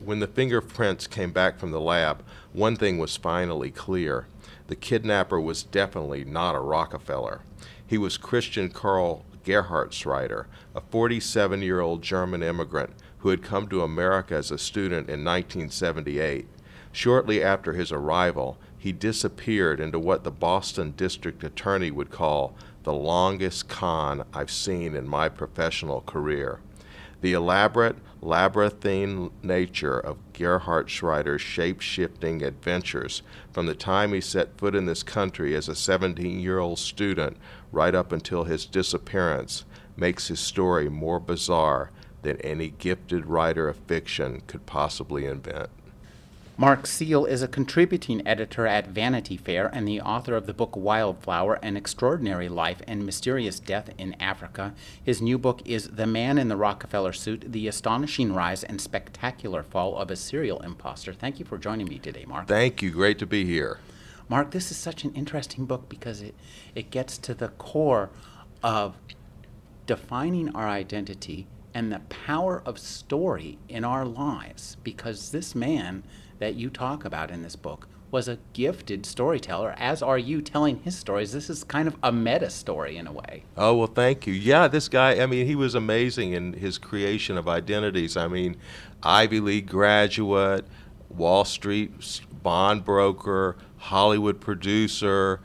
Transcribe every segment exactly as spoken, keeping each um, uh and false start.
When the fingerprints came back from the lab, one thing was finally clear. The kidnapper was definitely not a Rockefeller. He was Christian Karl Gerhartsreiter, a forty-seven-year-old German immigrant who had come to America as a student in nineteen seventy-eight. Shortly after his arrival, he disappeared into what the Boston district attorney would call the longest con I've seen in my professional career. The elaborate, labyrinthine nature of Gerhartsreiter's shape-shifting adventures from the time he set foot in this country as a seventeen-year-old student right up until his disappearance makes his story more bizarre than any gifted writer of fiction could possibly invent. Mark Seal is a contributing editor at Vanity Fair and the author of the book Wildflower, An Extraordinary Life and Mysterious Death in Africa. His new book is The Man in the Rockefeller Suit, The Astonishing Rise and Spectacular Fall of a Serial Imposter. Thank you for joining me today, Mark. Thank you. Great to be here. Mark, this is such an interesting book because it, it gets to the core of defining our identity and the power of story in our lives, because this man that you talk about in this book was a gifted storyteller, as are you telling his stories. This is kind of a meta story in a way. Oh, well, thank you. Yeah, this guy, I mean, he was amazing in his creation of identities. I mean, Ivy League graduate, Wall Street bond broker, Hollywood producer,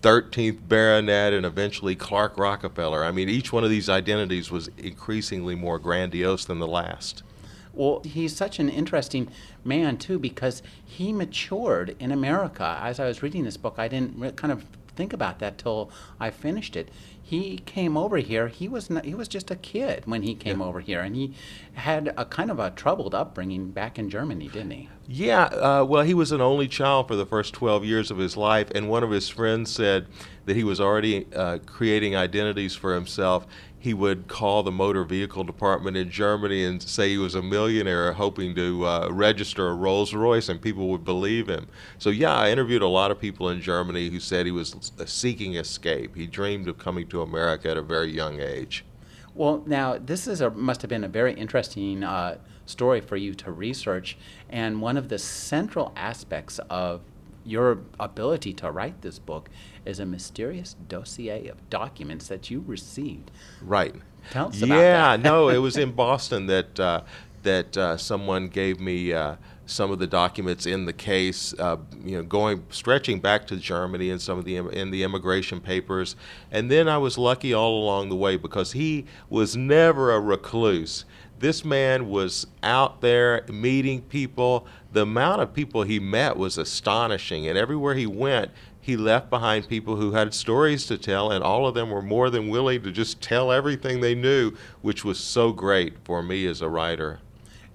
thirteenth Baronet, and eventually Clark Rockefeller. I mean, each one of these identities was increasingly more grandiose than the last. Well, he's such an interesting man, too, because he matured in America. As I was reading this book, I didn't re- kind of think about that till I finished it. He came over here. He was not, he was just a kid when he came yeah. over here, and he had a kind of a troubled upbringing back in Germany, didn't he? Yeah. Uh, well, he was an only child for the first twelve years of his life, and one of his friends said that he was already uh, creating identities for himself. He would call the motor vehicle department in Germany and say he was a millionaire hoping to uh, register a Rolls Royce, and people would believe him. So yeah, I interviewed a lot of people in Germany who said he was seeking escape. He dreamed of coming to America at a very young age. Well, now, this is a, must have been a very interesting uh, story for you to research, and one of the central aspects of your ability to write this book is a mysterious dossier of documents that you received. Right. Tell us yeah, about that. Yeah, no, it was in Boston that uh, that uh, someone gave me uh, some of the documents in the case, uh, you know, going stretching back to Germany and some of the in the immigration papers. And then I was lucky all along the way because he was never a recluse. This man was out there meeting people. The amount of people he met was astonishing, and everywhere he went, he left behind people who had stories to tell, and all of them were more than willing to just tell everything they knew, which was so great for me as a writer.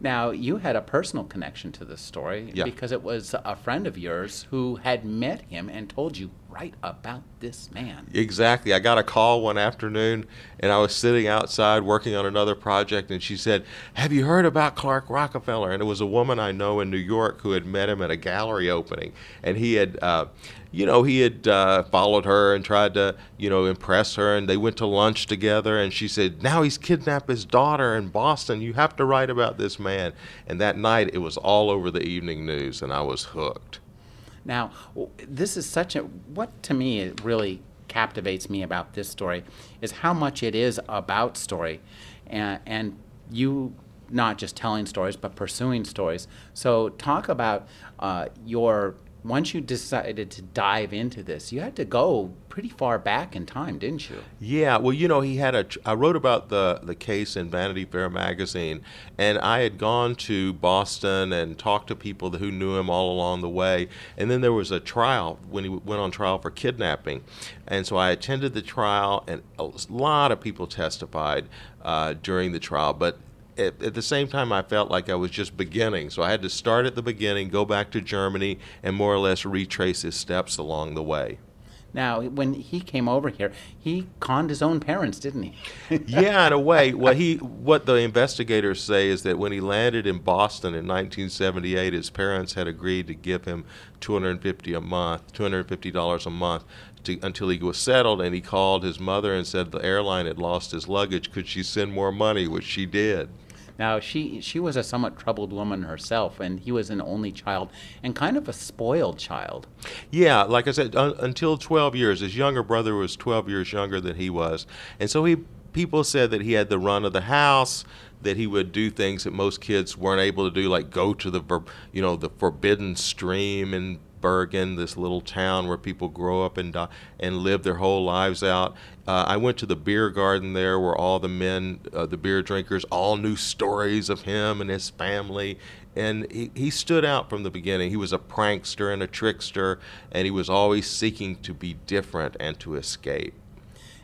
Now, you had a personal connection to this story yeah. because it was a friend of yours who had met him and told you right about this man. Exactly. I got a call one afternoon, and I was sitting outside working on another project, and she said, "Have you heard about Clark Rockefeller?" And it was a woman I know in New York who had met him at a gallery opening, and he had... Uh, You know, he had uh, followed her and tried to, you know, impress her, and they went to lunch together, and she said, "Now he's kidnapped his daughter in Boston. You have to write about this man." And that night, it was all over the evening news, and I was hooked. Now, this is such a, what to me really captivates me about this story is how much it is about story, and, and you not just telling stories, but pursuing stories. So talk about uh, your... Once you decided to dive into this, you had to go pretty far back in time, didn't you? Yeah. Well, you know, he had a. I wrote about the the case in Vanity Fair magazine, and I had gone to Boston and talked to people who knew him all along the way. And then there was a trial when he went on trial for kidnapping, and so I attended the trial, and a lot of people testified uh, during the trial, but. At, at the same time, I felt like I was just beginning. So I had to start at the beginning, go back to Germany, and more or less retrace his steps along the way. Now, when he came over here, he conned his own parents, didn't he? Yeah, in a way. What he, what the investigators say is that when he landed in Boston in nineteen seventy-eight, his parents had agreed to give him two hundred fifty dollars a month, two hundred fifty dollars a month, to, until he was settled. And he called his mother and said the airline had lost his luggage. Could she send more money? Which she did. Now, she she was a somewhat troubled woman herself, and he was an only child, and kind of a spoiled child. Yeah, like I said, un- until twelve years. His younger brother was twelve years younger than he was. And so he people said that he had the run of the house, that he would do things that most kids weren't able to do, like go to the, you know, the forbidden stream in Bergen, this little town where people grow up and die, and live their whole lives out. Uh, I went to the beer garden there, where all the men, uh, the beer drinkers, all knew stories of him and his family. And he, he stood out from the beginning. He was a prankster and a trickster, and he was always seeking to be different and to escape.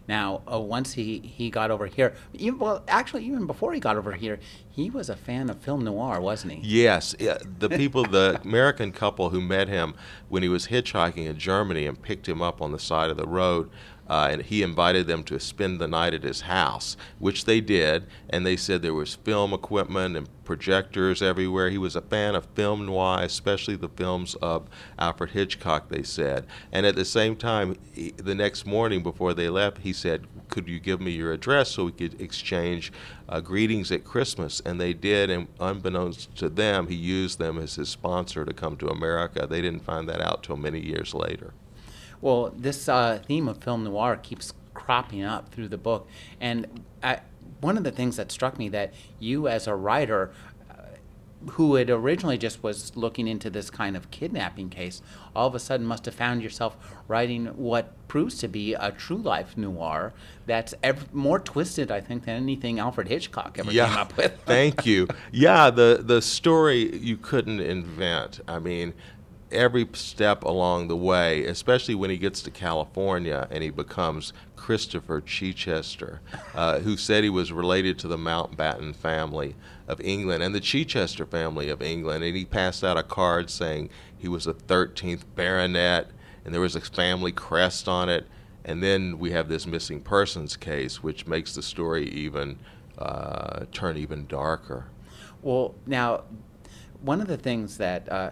Now, uh, once he, he got over here, even, well, actually, even before he got over here, he was a fan of film noir, wasn't he? Yes. Uh, the people, the American couple who met him when he was hitchhiking in Germany and picked him up on the side of the road, uh, and he invited them to spend the night at his house, which they did, and they said there was film equipment and projectors everywhere. He was a fan of film noir, especially the films of Alfred Hitchcock, they said. And at the same time, he, the next morning before they left, he said, could you give me your address so we could exchange uh, greetings at Christmas? And they did, and unbeknownst to them, he used them as his sponsor to come to America. They didn't find that out till many years later. Well, this uh, theme of film noir keeps cropping up through the book, and I, one of the things that struck me that you as a writer, uh, who had originally just was looking into this kind of kidnapping case, all of a sudden must have found yourself writing what proves to be a true life noir that's ev- more twisted, I think, than anything Alfred Hitchcock ever yeah, came up with. Thank you. Yeah, the, the story you couldn't invent. I mean, every step along the way, especially when he gets to California and he becomes Christopher Chichester, uh, who said he was related to the Mountbatten family of England and the Chichester family of England, and he passed out a card saying he was a thirteenth baronet and there was a family crest on it. And then we have this missing persons case, which makes the story even uh, turn even darker. Well, now, one of the things that uh,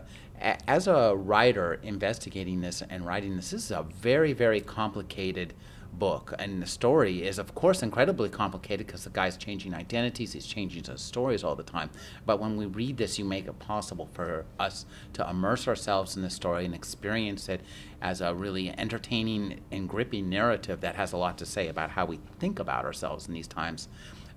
as a writer investigating this and writing this, this is a very, very complicated book. And the story is, of course, incredibly complicated because the guy's changing identities, he's changing his stories all the time. But when we read this, you make it possible for us to immerse ourselves in the story and experience it as a really entertaining and gripping narrative that has a lot to say about how we think about ourselves in these times.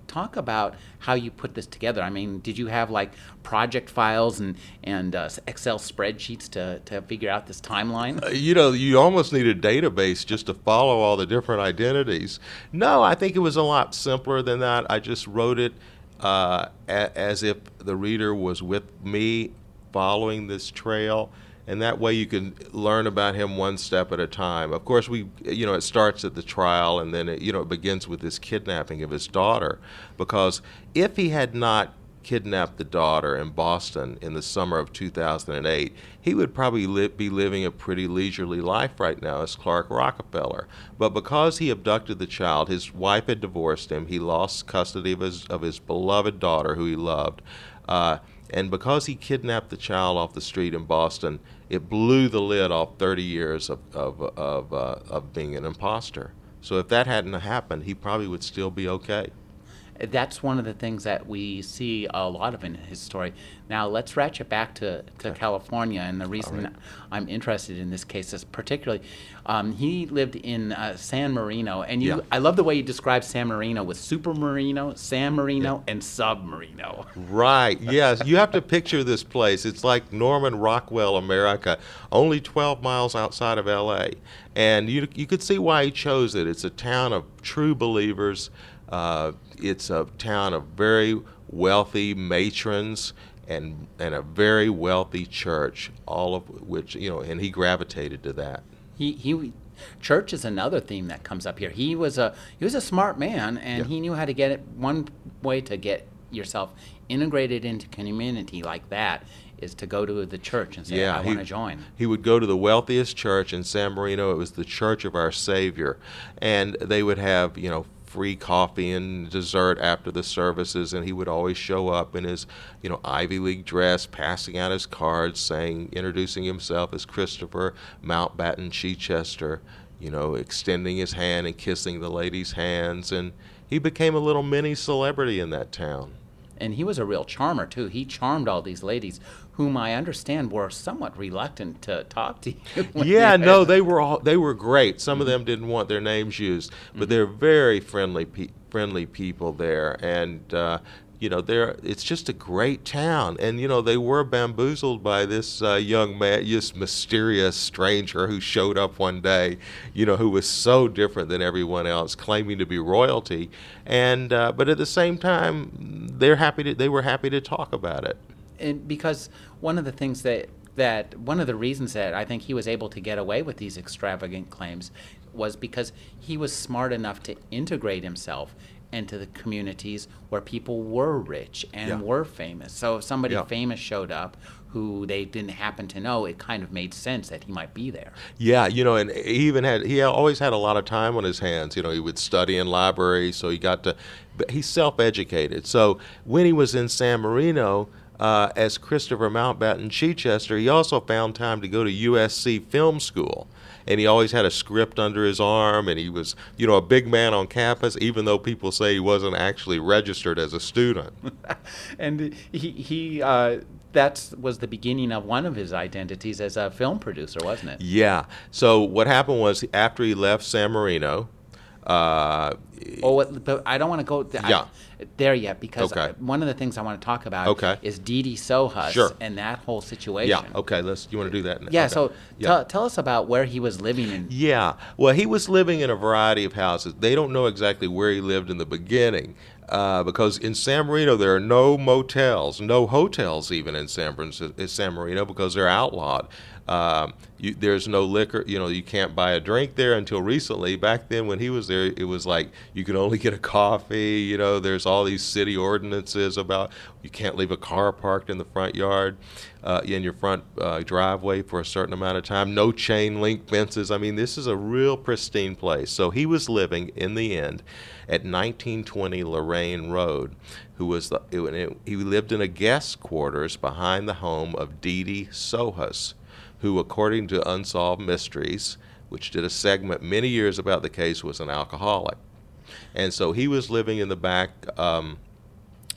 Talk about how you put this together. I mean, did you have like project files and and uh, Excel spreadsheets to, to figure out this timeline? Uh, you know, you almost need a database just to follow all the different identities. No, I think it was a lot simpler than that. I just wrote it uh, a- as if the reader was with me following this trail. And that way you can learn about him one step at a time. Of course, we, you know, it starts at the trial, and then it, you know, it begins with his kidnapping of his daughter. Because if he had not kidnapped the daughter in Boston in the summer of two thousand eight, he would probably li- be living a pretty leisurely life right now as Clark Rockefeller. But because he abducted the child, his wife had divorced him, he lost custody of his, of his beloved daughter who he loved. Uh, And because he kidnapped the child off the street in Boston, it blew the lid off thirty years of of of, uh, of being an imposter. So if that hadn't happened, he probably would still be okay. That's one of the things that we see a lot of in his story. Now let's ratchet back to, to okay. California, and the reason right. I'm interested in this case is particularly um, he lived in uh, San Marino, and you. Yeah. I love the way you describe San Marino with Super Marino, San Marino, yeah. and Sub Marino. Right. Yes. You have to picture this place. It's like Norman Rockwell America, only twelve miles outside of L A, and you you could see why he chose it. It's a town of true believers. Uh, it's a town of very wealthy matrons and and a very wealthy church, all of which, you know, and he gravitated to that. He he, church is another theme that comes up here. He was a he was a smart man, and yeah. he knew how to get it one way to get yourself integrated into community like that is to go to the church and say, yeah, I want to join. He would go to the wealthiest church in San Marino. It was the Church of Our Savior. And they would have, you know, free coffee and dessert after the services, and he would always show up in his, you know, Ivy League dress, passing out his cards, saying, introducing himself as Christopher Mountbatten Chichester, you know, extending his hand and kissing the ladies' hands, and he became a little mini celebrity in that town. And he was a real charmer, too. He charmed all these ladies, whom I understand were somewhat reluctant to talk to you. Yeah, no, they were all, they were great. Some mm-hmm. of them didn't want their names used, but mm-hmm. they're very friendly pe- friendly people there. And, uh, you know, they're, it's just a great town. And, you know, they were bamboozled by this uh, young man, this mysterious stranger who showed up one day, you know, who was so different than everyone else, claiming to be royalty. And uh, but at the same time, they're happy to, they were happy to talk about it. And because one of the things that, that one of the reasons that I think he was able to get away with these extravagant claims was because he was smart enough to integrate himself into the communities where people were rich and yeah. were famous. So if somebody yeah. famous showed up who they didn't happen to know, it kind of made sense that he might be there. Yeah, you know, and he even had, he always had a lot of time on his hands. You know, he would study in libraries, so he got to, but he's self-educated. So when he was in San Marino, Uh, as Christopher Mountbatten Chichester, he also found time to go to U S C Film School. And he always had a script under his arm, and he was, you know, a big man on campus, even though people say he wasn't actually registered as a student. And he, he uh, that was the beginning of one of his identities as a film producer, wasn't it? Yeah. So what happened was, after he left San Marino, Uh, oh, but I don't want to go th- yeah. I, there yet because okay. I, one of the things I want to talk about okay. is Didi Sohus sure. and that whole situation. Yeah, okay, let's, you want to do that? Now? Yeah, okay. so yeah. T- tell us about where he was living in. Yeah, well, he was living in a variety of houses. They don't know exactly where he lived in the beginning uh, because in San Marino there are no motels, no hotels even in San, in San Marino because they're outlawed. Um, you, there's no liquor, you know, you can't buy a drink there until recently. Back then when he was there, it was like you could only get a coffee, you know, there's all these city ordinances about you can't leave a car parked in the front yard, uh, in your front uh, driveway for a certain amount of time, no chain link fences. I mean, this is a real pristine place. So he was living in the end at nineteen twenty Lorraine Road, who was the, it, it, he lived in a guest quarters behind the home of Didi Sohus, who, according to Unsolved Mysteries, which did a segment many years about the case, was an alcoholic. And so he was living in the back um,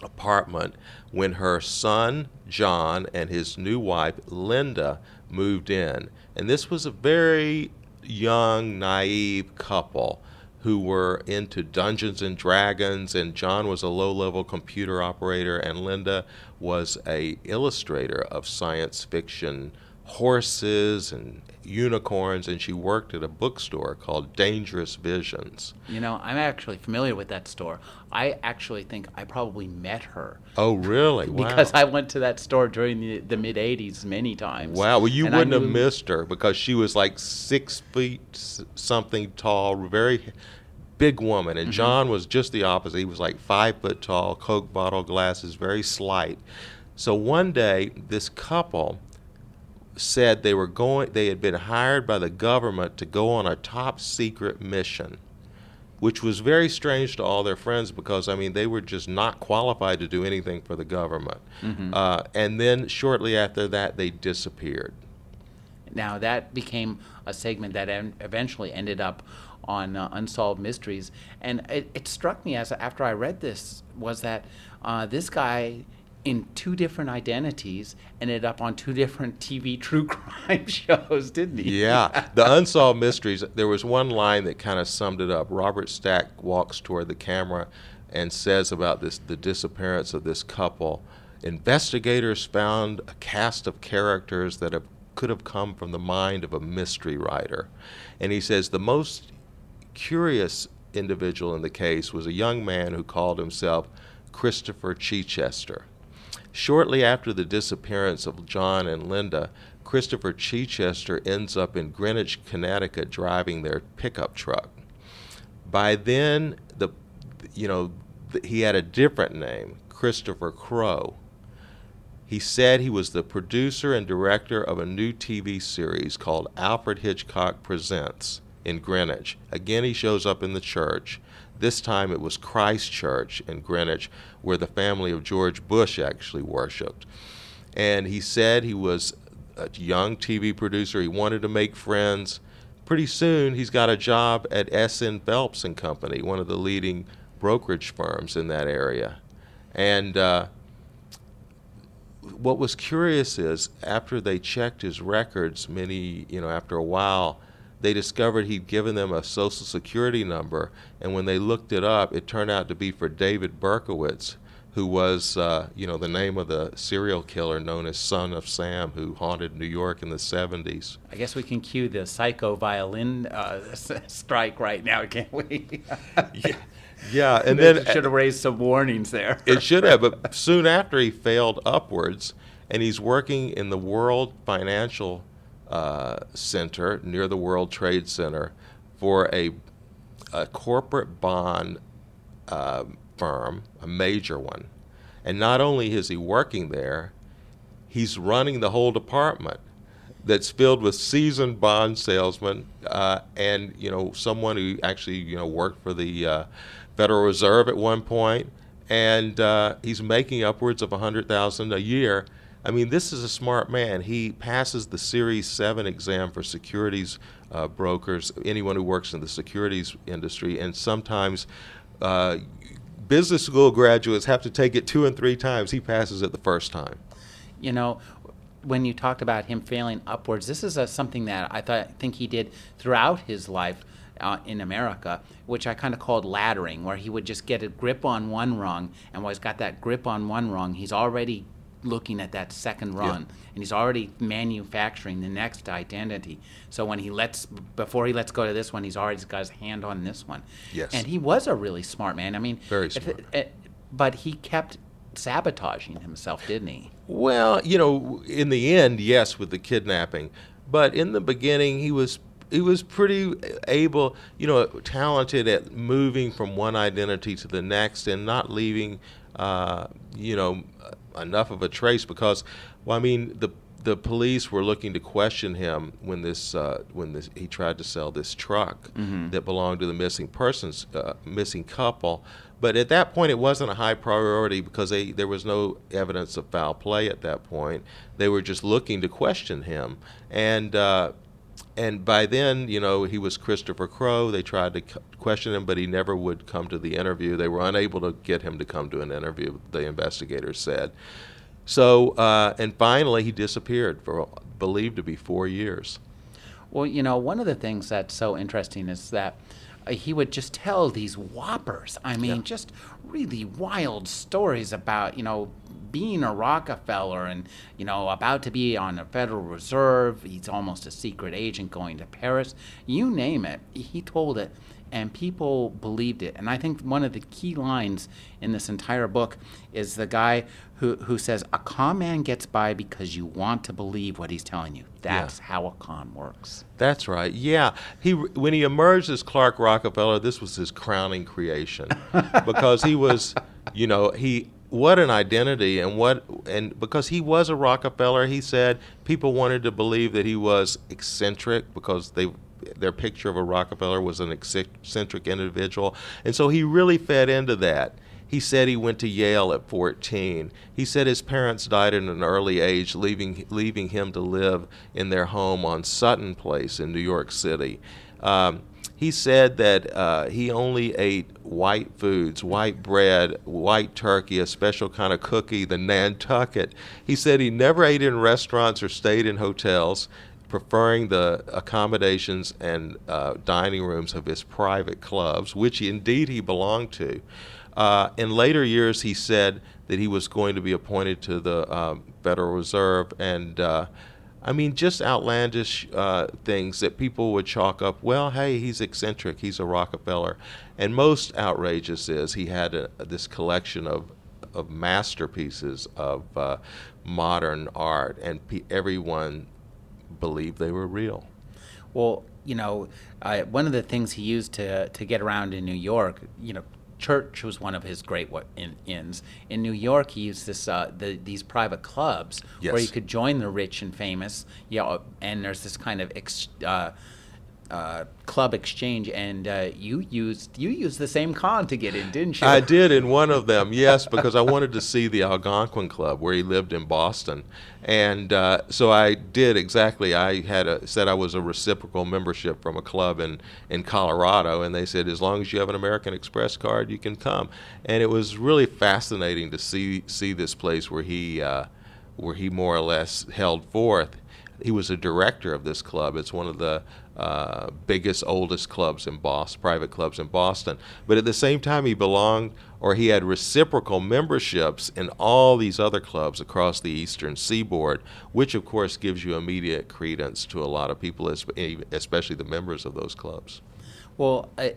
apartment when her son, John, and his new wife, Linda, moved in. And this was a very young, naive couple who were into Dungeons and Dragons, and John was a low-level computer operator, and Linda was a illustrator of science fiction horses and unicorns, and she worked at a bookstore called Dangerous Visions. You know, I'm actually familiar with that store. I actually think I probably met her. Oh, really? Wow. Because I went to that store during the, the mid-eighties many times. Wow. Well, you and wouldn't knew... have missed her because she was like six feet something tall, very big woman, and mm-hmm. John was just the opposite. He was like five foot tall, Coke bottle glasses, very slight. So one day, this couple said they were going, they had been hired by the government to go on a top secret mission, which was very strange to all their friends because, I mean, they were just not qualified to do anything for the government. Mm-hmm. Uh, and then shortly after that, they disappeared. Now, that became a segment that en- eventually ended up on uh, Unsolved Mysteries. And it, it struck me as after I read this was that uh, this guy, in two different identities, ended up on two different T V true crime shows, didn't he? Yeah. The Unsolved Mysteries, there was one line that kind of summed it up. Robert Stack walks toward the camera and says about this, the disappearance of this couple, investigators found a cast of characters that have, could have come from the mind of a mystery writer. And he says the most curious individual in the case was a young man who called himself Christopher Chichester. Shortly after the disappearance of John and Linda, Christopher Chichester ends up in Greenwich, Connecticut, driving their pickup truck. By then, the you know, he had a different name, Christopher Crow. He said he was the producer and director of a new T V series called Alfred Hitchcock Presents in Greenwich. Again, he shows up in the church. This time it was Christ Church in Greenwich, where the family of George Bush actually worshipped. And he said he was a young T V producer. He wanted to make friends. Pretty soon, he's got a job at S N Phelps and Company, one of the leading brokerage firms in that area. And uh, what was curious is, after they checked his records, many, you know, after a while, they discovered he'd given them a Social Security number, and when they looked it up, it turned out to be for David Berkowitz, who was, uh, you know, the name of the serial killer known as Son of Sam, who haunted New York in the seventies. I guess we can cue the psycho violin uh, strike right now, can't we? yeah. yeah, and then... It should have raised some warnings there. It should have, but soon after he failed upwards, and he's working in the World Financial uh, Center, near the World Trade Center, for a, a corporate bond uh, firm, a major one. And not only is he working there, he's running the whole department that's filled with seasoned bond salesmen uh, and, you know, someone who actually, you know, worked for the uh, Federal Reserve at one point. And uh, he's making upwards of one hundred thousand dollars a year. I mean, this is a smart man. He passes the Series seven exam for securities uh, brokers, anyone who works in the securities industry, and sometimes uh, business school graduates have to take it two and three times. He passes it the first time. You know, when you talked about him failing upwards, this is a, something that I thought, think he did throughout his life uh, in America, which I kind of called laddering, where he would just get a grip on one rung, and while he's got that grip on one rung, he's already looking at that second run, yeah. and he's already manufacturing the next identity. So when he lets, before he lets go to this one, he's already got his hand on this one. Yes. And he was a really smart man. I mean, very smart. If, but he kept sabotaging himself, didn't he? Well, you know, in the end, yes, with the kidnapping, but in the beginning, he was he was pretty able, you know, talented at moving from one identity to the next and not leaving, uh, you know. enough of a trace, because, well, I mean, the the police were looking to question him when this uh, when this he tried to sell this truck mm-hmm. that belonged to the missing persons uh, missing couple. But at that point, it wasn't a high priority because they there was no evidence of foul play at that point. They were just looking to question him, and uh, and by then, you know, he was Christopher Crow. They tried to c- question him, but he never would come to the interview. They were unable to get him to come to an interview, the investigators said. So, uh, and finally, he disappeared for, believed to be, four years. Well, you know, one of the things that's so interesting is that uh, he would just tell these whoppers. I mean, yeah. just really wild stories about, you know, being a Rockefeller and, you know, about to be on the Federal Reserve. He's almost a secret agent going to Paris. You name it. He told it, and people believed it. And I think one of the key lines in this entire book is the guy who, who says, a con man gets by because you want to believe what he's telling you. That's yeah. how a con works. That's right. Yeah. He When he emerged as Clark Rockefeller, this was his crowning creation because he was, you know, he... What an identity, and what and because he was a Rockefeller, he said people wanted to believe that he was eccentric because they their picture of a Rockefeller was an eccentric individual, and so he really fed into that. He said he went to Yale at fourteen. He said his parents died at an early age, leaving leaving him to live in their home on Sutton Place in New York City. Um, He said that uh, he only ate white foods, white bread, white turkey, a special kind of cookie, the Nantucket. He said he never ate in restaurants or stayed in hotels, preferring the accommodations and uh, dining rooms of his private clubs, which indeed he belonged to. Uh, in later years, he said that he was going to be appointed to the um, Federal Reserve, and uh, I mean, just outlandish uh, things that people would chalk up, well, hey, he's eccentric, he's a Rockefeller. And most outrageous is he had a, this collection of, of masterpieces of uh, modern art, and pe- everyone believed they were real. Well, you know, uh, one of the things he used to, to get around in New York, you know, church was one of his great inns. In New York, he used this uh, the, these private clubs yes. where you could join the rich and famous. You know, and there's this kind of ex, uh, uh, club exchange. And uh, you used you used the same con to get in, didn't you? I did in one of them, yes, because I wanted to see the Algonquin Club where he lived in Boston, and uh, so I did exactly. I had a, said I was a reciprocal membership from a club in, in Colorado, and they said as long as you have an American Express card, you can come. And it was really fascinating to see see this place where he uh, where he more or less held forth. He was a director of this club. It's one of the uh, biggest, oldest clubs in Boston, private clubs in Boston. But at the same time, he belonged, or he had reciprocal memberships in all these other clubs across the eastern seaboard, which, of course, gives you immediate credence to a lot of people, especially the members of those clubs. Well, I-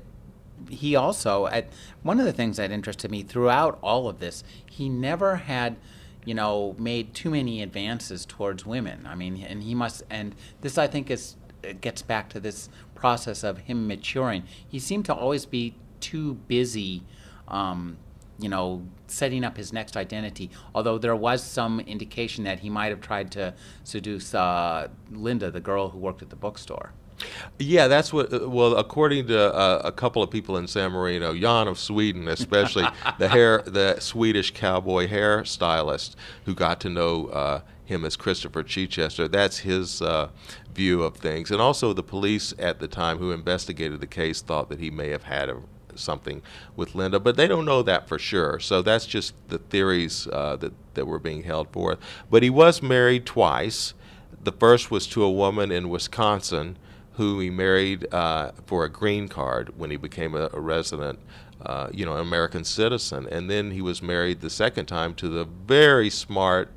he also, at, one of the things that interested me throughout all of this, he never had... you know, made too many advances towards women. I mean, and he must, and this I think is, it gets back to this process of him maturing. He seemed to always be too busy, um, you know, setting up his next identity, although there was some indication that he might have tried to seduce uh, Linda, the girl who worked at the bookstore. Yeah, that's what, well, according to uh, a couple of people in San Marino, Jan of Sweden, especially the hair, the Swedish cowboy hairstylist who got to know uh, him as Christopher Chichester, that's his uh, view of things. And also the police at the time who investigated the case thought that he may have had a, something with Linda, but they don't know that for sure. So that's just the theories uh, that, that were being held forth. But he was married twice. The first was to a woman in Wisconsin, who he married uh, for a green card when he became a, a resident, uh, you know, an American citizen. And then he was married the second time to the very smart,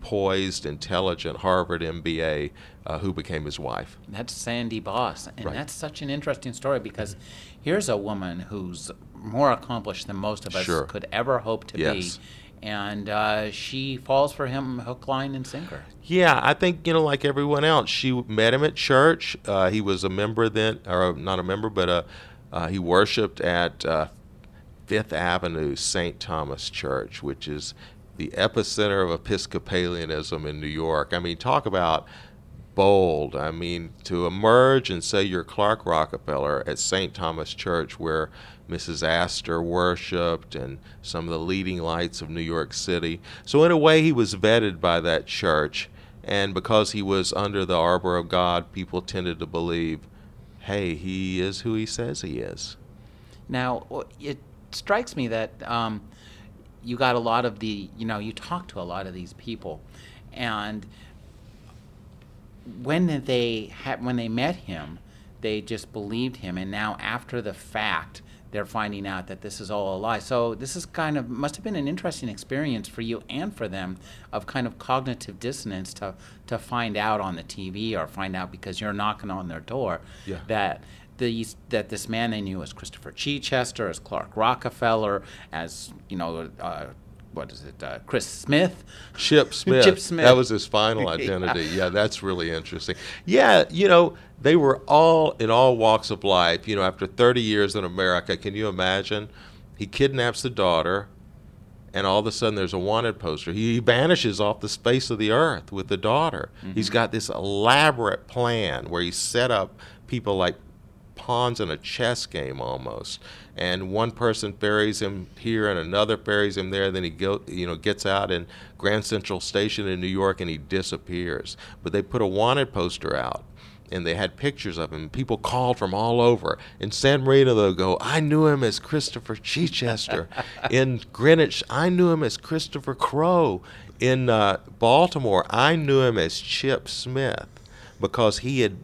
poised, intelligent Harvard M B A uh, who became his wife. That's Sandy Boss. And right. That's such an interesting story because here's a woman who's more accomplished than most of us sure. could ever hope to yes. be. And uh, she falls for him hook, line, and sinker. Yeah, I think, you know, like everyone else, she met him at church. Uh, he was a member then, or not a member, but uh, uh, he worshipped at uh, Fifth Avenue Saint Thomas Church, which is the epicenter of Episcopalianism in New York. I mean, talk about bold. I mean, to emerge and say you're Clark Rockefeller at Saint Thomas Church, where Missus Astor worshipped and some of the leading lights of New York City. So in a way, he was vetted by that church. And because he was under the arbor of God, people tended to believe, hey, he is who he says he is. Now, it strikes me that um, you got a lot of the, you know, you talk to a lot of these people. And when they had, when they met him, they just believed him. And now after the fact, they're finding out that this is all a lie. So this is kind of, must have been an interesting experience for you and for them of kind of cognitive dissonance to to find out on the T V or find out because you're knocking on their door yeah. that these that this man they knew as Christopher Chichester, as Clark Rockefeller, as, you know, uh, what is it, uh, Chris Smith? Chip Smith. Chip Smith. That was his final identity. yeah. yeah, that's really interesting. Yeah, you know, they were all in all walks of life. You know, after thirty years in America, can you imagine? He kidnaps the daughter, and all of a sudden there's a wanted poster. He vanishes off the face of the earth with the daughter. Mm-hmm. He's got this elaborate plan where he set up people like pawns in a chess game almost, and one person ferries him here and another ferries him there. Then he go, you know, gets out in Grand Central Station in New York and he disappears. But they put a wanted poster out, and they had pictures of him. People called from all over. In San Marino, they'll go, I knew him as Christopher Chichester. In Greenwich, I knew him as Christopher Crow. In uh, Baltimore, I knew him as Chip Smith because he had.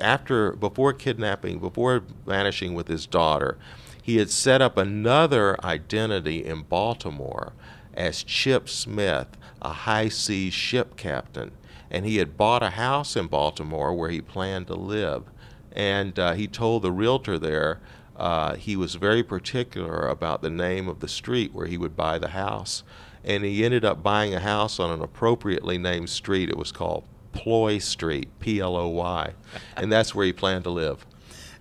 After, before kidnapping, before vanishing with his daughter, he had set up another identity in Baltimore as Chip Smith, a high seas ship captain. And he had bought a house in Baltimore where he planned to live. And uh, he told the realtor there uh, he was very particular about the name of the street where he would buy the house. And he ended up buying a house on an appropriately named street. It was called Ploy Street, P L O Y, and that's where he planned to live.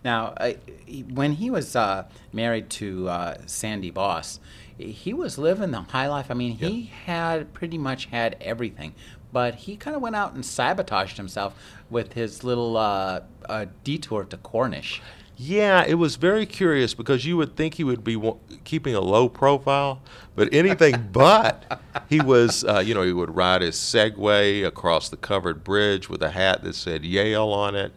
Now, uh, he, when he was uh, married to uh, Sandy Boss, he was living the high life. I mean, he yep. had pretty much had everything, but he kind of went out and sabotaged himself with his little uh, uh, detour to Cornish. Yeah, it was very curious because you would think he would be w- keeping a low profile, but anything but. He was, uh, you know, he would ride his Segway across the covered bridge with a hat that said Yale on it.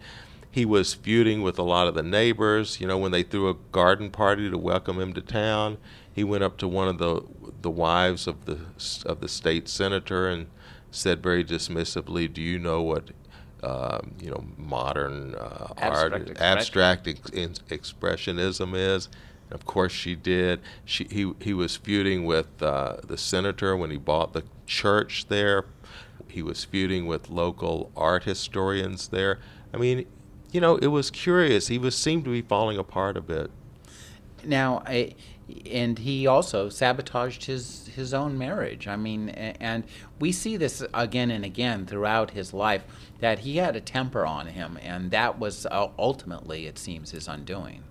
He was feuding with a lot of the neighbors. You know, when they threw a garden party to welcome him to town, he went up to one of the the wives of the of the state senator and said very dismissively, "Do you know what?" Uh, you know, modern uh, abstract art, expression. abstract ex- ex- expressionism is. And of course, she did. She he he was feuding with uh, the senator when he bought the church there. He was feuding with local art historians there. I mean, you know, it was curious. He was seemed to be falling apart a bit. Now, I, and he also sabotaged his, his own marriage. I mean, and we see this again and again throughout his life, that he had a temper on him, and that was uh, ultimately, it seems, his undoing.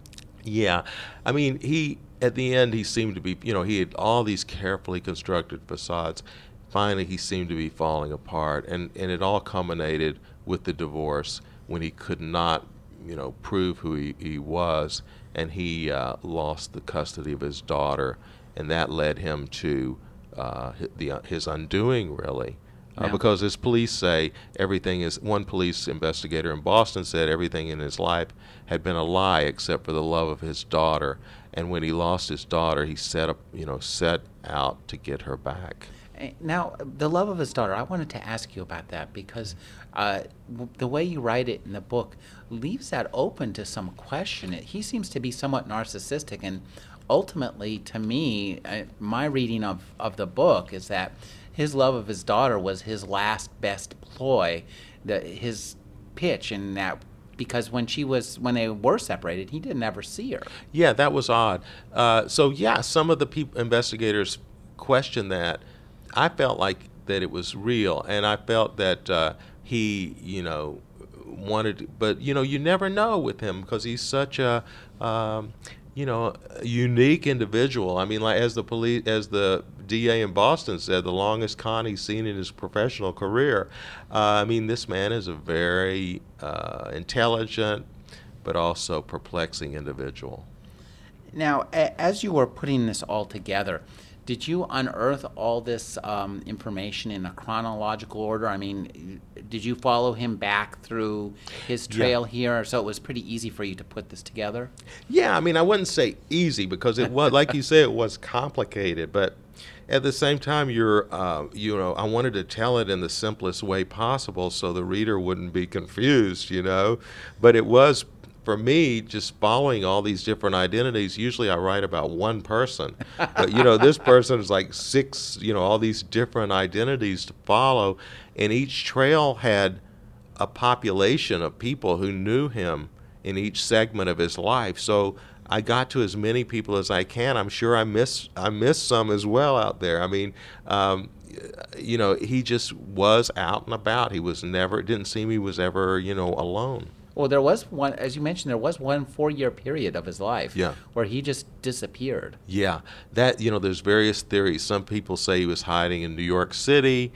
Yeah. I mean, he at the end, he seemed to be, you know, he had all these carefully constructed facades. Finally, he seemed to be falling apart, and, and it all culminated with the divorce when he could not, you know, prove who he, he was, and he uh, lost the custody of his daughter, and that led him to uh, the, his undoing, really. Uh, yeah. Because as police say, everything is, one police investigator in Boston said everything in his life had been a lie except for the love of his daughter. And when he lost his daughter, he set up, you know, set out to get her back. Now, the love of his daughter, I wanted to ask you about that because uh, w- the way you write it in the book leaves that open to some question. It, he seems to be somewhat narcissistic, and ultimately, to me, uh, my reading of, of the book is that his love of his daughter was his last best ploy, the, his pitch in that, because when she was, when they were separated, he didn't ever see her. Yeah, that was odd. Uh, so, yeah, some of the peop- investigators questioned that. I felt like that it was real, and I felt that uh, he, you know, wanted to, but, you know, you never know with him because he's such a, um, you know, unique individual. I mean, like as the police, as the D A in Boston said, the longest con he's seen in his professional career. Uh, I mean, this man is a very uh, intelligent but also perplexing individual. Now, a- as you were putting this all together, did you unearth all this um, information in a chronological order? I mean, did you follow him back through his trail yeah. here? So it was pretty easy for you to put this together? Yeah, I mean, I wouldn't say easy because it was, like you say, it was complicated. But at the same time, you're, uh, you know, I wanted to tell it in the simplest way possible so the reader wouldn't be confused, you know. But it was, for me, just following all these different identities. Usually I write about one person. But, you know, this person is like six, you know, all these different identities to follow. And each trail had a population of people who knew him in each segment of his life. So I got to as many people as I can. I'm sure I missed I missed some as well out there. I mean, um, you know, he just was out and about. He was never, it didn't seem he was ever, you know, alone. Well, there was one, as you mentioned, there was one four-year period of his life yeah. where he just disappeared. Yeah. That, you know, there's various theories. Some people say he was hiding in New York City.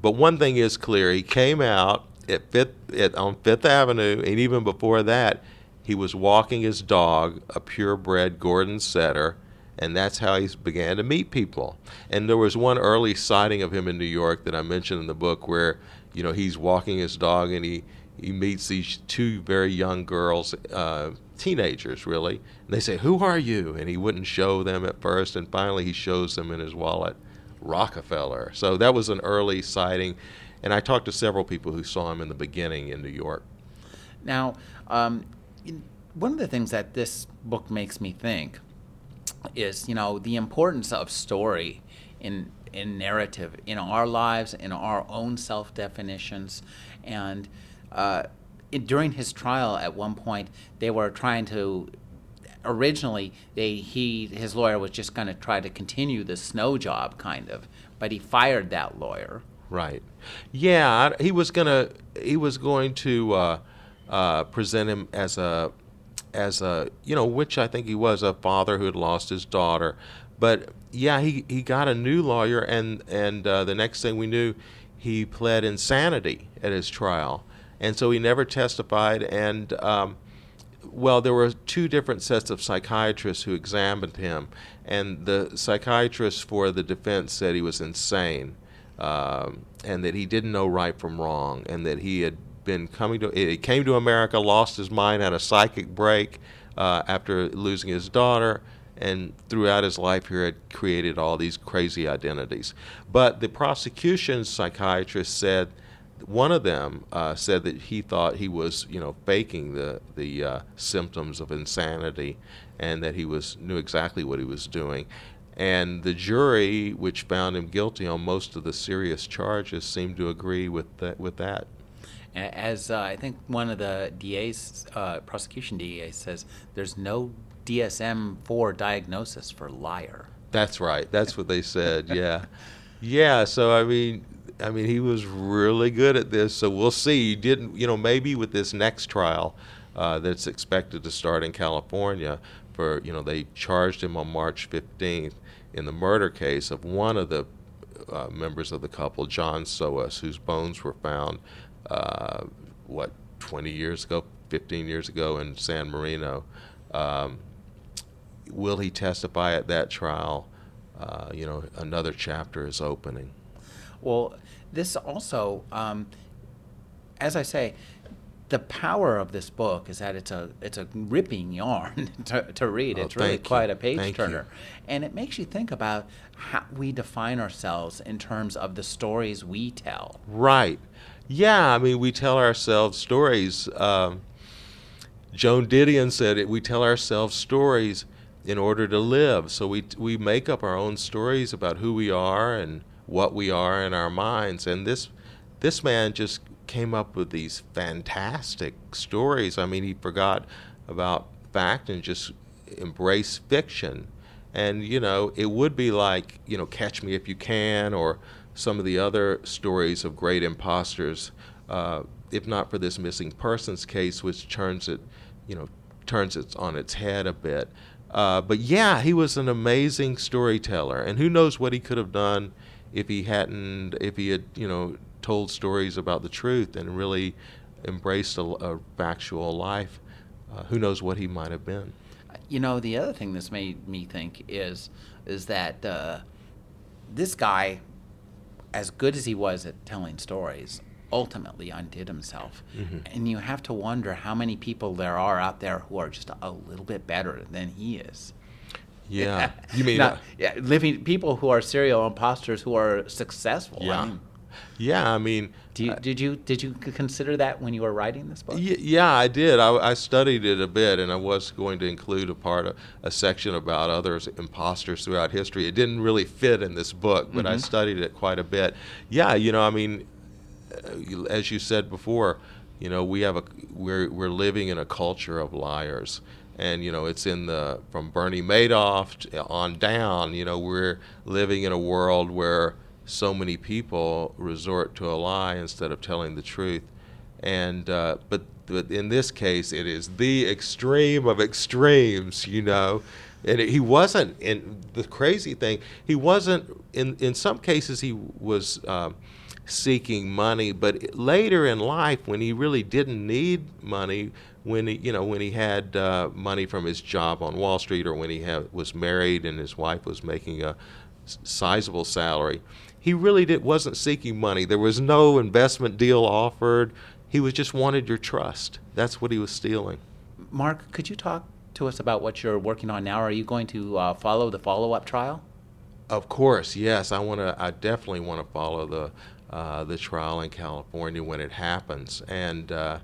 But one thing is clear. He came out at Fifth, at, on Fifth Avenue, and even before that, he was walking his dog, a purebred Gordon Setter, and that's how he began to meet people. And there was one early sighting of him in New York that I mentioned in the book where, you know, he's walking his dog and he... He meets these two very young girls, uh, teenagers, really. And they say, "Who are you?" And he wouldn't show them at first. And finally, he shows them in his wallet, Rockefeller. So that was an early sighting. And I talked to several people who saw him in the beginning in New York. Now, um, one of the things that this book makes me think is, you know, the importance of story in in narrative, in our lives, in our own self-definitions, and Uh, it, during his trial, at one point, they were trying to. Originally, they he his lawyer was just going to try to continue the snow job, kind of, but he fired that lawyer. Right. Yeah, he was gonna he was going to uh, uh, present him as a as a, you know, which I think he was, a father who had lost his daughter. But yeah, he, he got a new lawyer, and and uh, the next thing we knew, he pled insanity at his trial, and so he never testified. And um, well, there were two different sets of psychiatrists who examined him, and the psychiatrist for the defense said he was insane, um, and that he didn't know right from wrong, and that he had been coming to he came to America, lost his mind, had a psychic break uh, after losing his daughter. And throughout his life here had created all these crazy identities. But the prosecution's psychiatrist said, one of them uh, said that he thought he was, you know, faking the, the uh, symptoms of insanity, and that he was knew exactly what he was doing. And the jury, which found him guilty on most of the serious charges, seemed to agree with that. With that. As uh, I think one of the D A's, uh, prosecution D A says, there's no D S M four diagnosis for liar. That's right. That's what they said. Yeah. Yeah. So, I mean, I mean, he was really good at this. So we'll see. He didn't, you know, maybe with this next trial uh, that's expected to start in California for, you know, they charged him on March fifteenth in the murder case of one of the uh, members of the couple, John Sohus, whose bones were found, uh, what, twenty years ago, fifteen years ago in San Marino. Um, Will he testify at that trial? Uh, you know, another chapter is opening. Well, this also, um, as I say, the power of this book is that it's a it's a ripping yarn to, to read. Oh, it's really you. quite a page turner, and it makes you think about how we define ourselves in terms of the stories we tell. Right. Yeah. I mean, we tell ourselves stories. Um, Joan Didion said it. We tell ourselves stories in order to live. So we we make up our own stories about who we are and what we are in our minds. And this this man just came up with these fantastic stories. I mean, he forgot about fact and just embraced fiction. And, you know, it would be like, you know, Catch Me If You Can, or some of the other stories of great imposters, uh, if not for this missing persons case, which turns it, you know, turns it on its head a bit. Uh, but yeah, he was an amazing storyteller, and who knows what he could have done if he hadn't, if he had, you know, told stories about the truth and really embraced a, a factual life. Uh, who knows what he might have been? You know, the other thing that's made me think is, is that uh, this guy, as good as he was at telling stories, ultimately undid himself. Mm-hmm. And you have to wonder how many people there are out there who are just a little bit better than he is. Yeah. You mean now, uh, yeah, living people who are serial imposters who are successful. Yeah. I mean, yeah, I mean, do you, uh, did you did you consider that when you were writing this book? Y- yeah, I did. I, I studied it a bit, and I was going to include a part of a section about other imposters throughout history. It didn't really fit in this book, but mm-hmm. I studied it quite a bit. Yeah, you know, I mean, as you said before, you know, we have a we're we're living in a culture of liars, and you know it's in the from Bernie Madoff to on down. You know, we're living in a world where so many people resort to a lie instead of telling the truth, and uh, but but in this case, it is the extreme of extremes. You know, and he wasn't. And the crazy thing, he wasn't. In in some cases, he was. Um, seeking money, but later in life, when he really didn't need money, when he, you know, when he had uh, money from his job on Wall Street, or when he had, was married and his wife was making a sizable salary, he really did wasn't seeking money. There was no investment deal offered. He was just wanted your trust. That's what he was stealing. Mark, could you talk to us about what you're working on now? Are you going to uh, follow the follow-up trial? Of course, yes. I want to. I definitely want to follow the. Uh, the trial in California when it happens, and uh,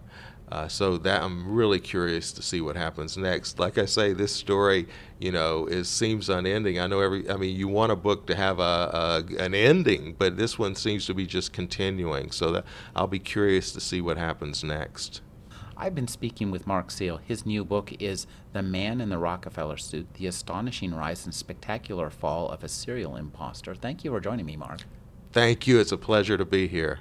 uh, so that I'm really curious to see what happens next. Like I say, this story, you know, is seems unending. I know every, I mean, you want a book to have a, a an ending, but this one seems to be just continuing. So that I'll be curious to see what happens next. I've been speaking with Mark Seal. His new book is The Man in the Rockefeller Suit: The Astonishing Rise and Spectacular Fall of a Serial Imposter. Thank you for joining me, Mark. Thank you. It's a pleasure to be here.